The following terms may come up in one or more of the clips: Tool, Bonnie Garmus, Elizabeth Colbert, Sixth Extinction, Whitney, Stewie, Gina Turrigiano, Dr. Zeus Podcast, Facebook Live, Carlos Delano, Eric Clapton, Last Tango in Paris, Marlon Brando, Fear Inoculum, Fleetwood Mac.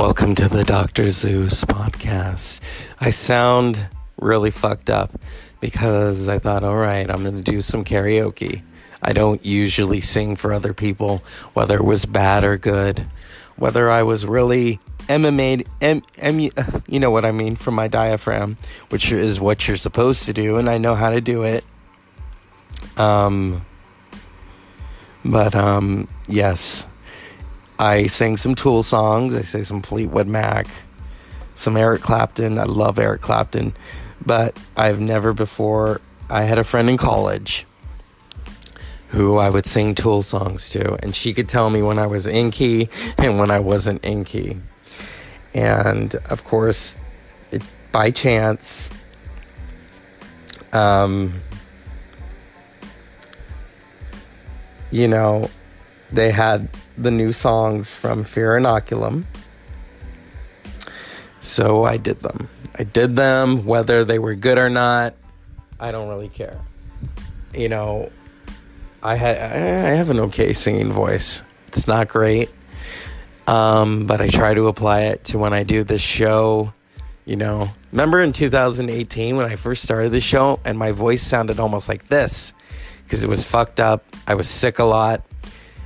Welcome to the Dr. Zeus Podcast. I sound really fucked up because I thought, all right, I'm going to do some karaoke. I don't usually sing for other people, whether it was bad or good, whether I was really MMA'd, you know what I mean, from my diaphragm, which is what you're supposed to do, and I know how to do it. Yes. I sang some Tool songs. I sang some Fleetwood Mac, some Eric Clapton. I love Eric Clapton, but I've never before. I had a friend in college who I would sing Tool songs to, and she could tell me when I was in key and when I wasn't in key. And of course, by chance, you know, they had the new songs from Fear Inoculum. So I did them. Whether they were good or not, I don't really care. You know, I have an okay singing voice. It's not great. But I try to apply it to when I do this show. You know, remember in 2018 when I first started the show and my voice sounded almost like this because it was fucked up. I was sick a lot.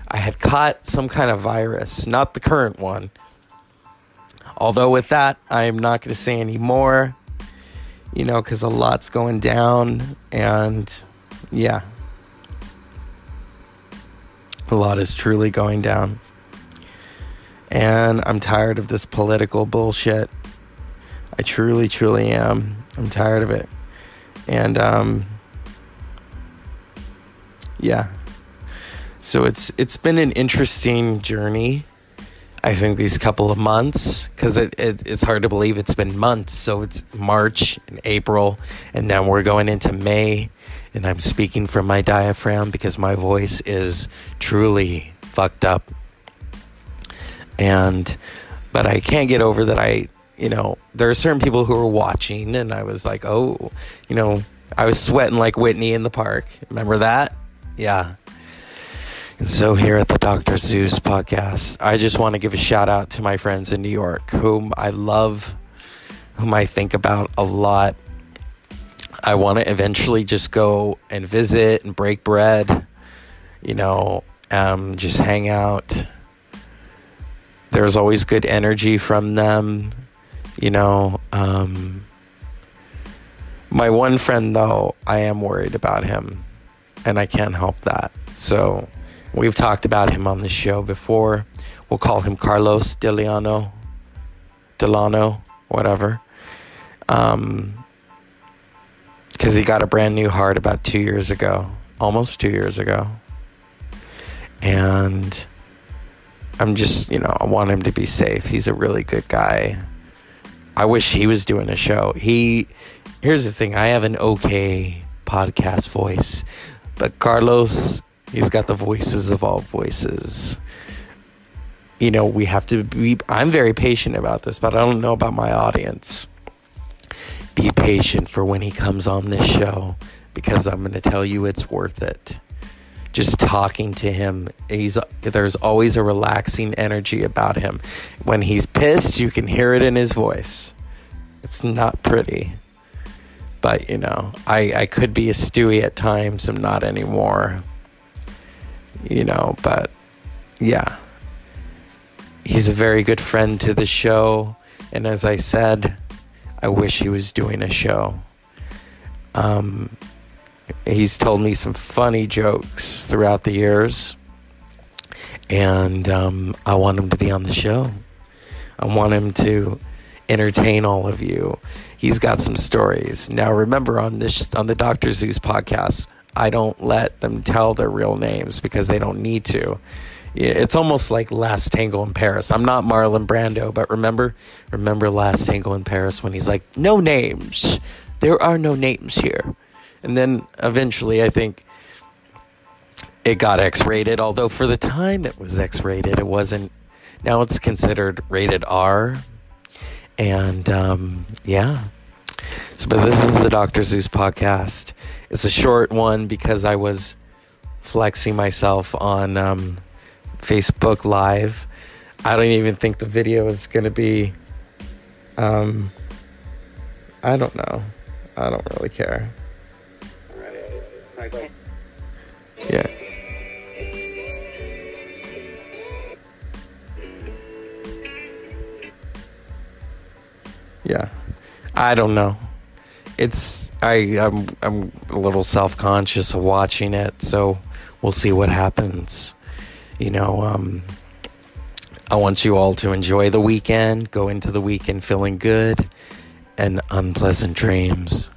I had caught some kind of virus, not the current one. Although with that, I'm not going to say any more, you know, because a lot's going down. And yeah, a lot is truly going down. And I'm tired of this political bullshit. I truly, truly am. I'm tired of it. And yeah. So it's been an interesting journey, I think, these couple of months, because it's hard to believe it's been months. So it's March and April, and now we're going into May, and I'm speaking from my diaphragm because my voice is truly fucked up. But I can't get over that you know, there are certain people who are watching, and I was like, oh, you know, I was sweating like Whitney in the park. Remember that? Yeah. And so here at the Dr. Zeus Podcast, I just want to give a shout out to my friends in New York, whom I love, whom I think about a lot. I want to eventually just go and visit and break bread, you know, just hang out. There's always good energy from them, you know. My one friend, though, I am worried about him, and I can't help that. So we've talked about him on the show before. We'll call him Carlos Delano, whatever. Because he got a brand new heart about 2 years ago. Almost 2 years ago. And I'm just, you know, I want him to be safe. He's a really good guy. I wish he was doing a show. Here's the thing. I have an okay podcast voice. But Carlos, he's got the voices of all voices. You know, we have to be... I'm very patient about this, but I don't know about my audience. Be patient for when he comes on this show, because I'm going to tell you it's worth it. Just talking to him, there's always a relaxing energy about him. When he's pissed, you can hear it in his voice. It's not pretty. But, you know, I could be a Stewie at times. I'm not anymore. You know, but yeah, he's a very good friend to the show. And as I said, I wish he was doing a show. He's told me some funny jokes throughout the years. And I want him to be on the show. I want him to entertain all of you. He's got some stories. Now, remember on the Dr. Zeus Podcast, I don't let them tell their real names because they don't need to. It's almost like Last Tango in Paris. I'm not Marlon Brando, but remember Last Tango in Paris when he's like, no names. There are no names here. And then eventually I think it got X-rated, although for the time it was X-rated. It wasn't. Now it's considered rated R. And yeah. So, but this is the Dr. Zeus Podcast. It's a short one because I was flexing myself on Facebook Live. I don't even think the video is going to be, I don't know. I don't really care. Yeah. Yeah. I don't know. It's, I'm a little self-conscious of watching it, so we'll see what happens. You know, I want you all to enjoy the weekend, go into the weekend feeling good, and unpleasant dreams.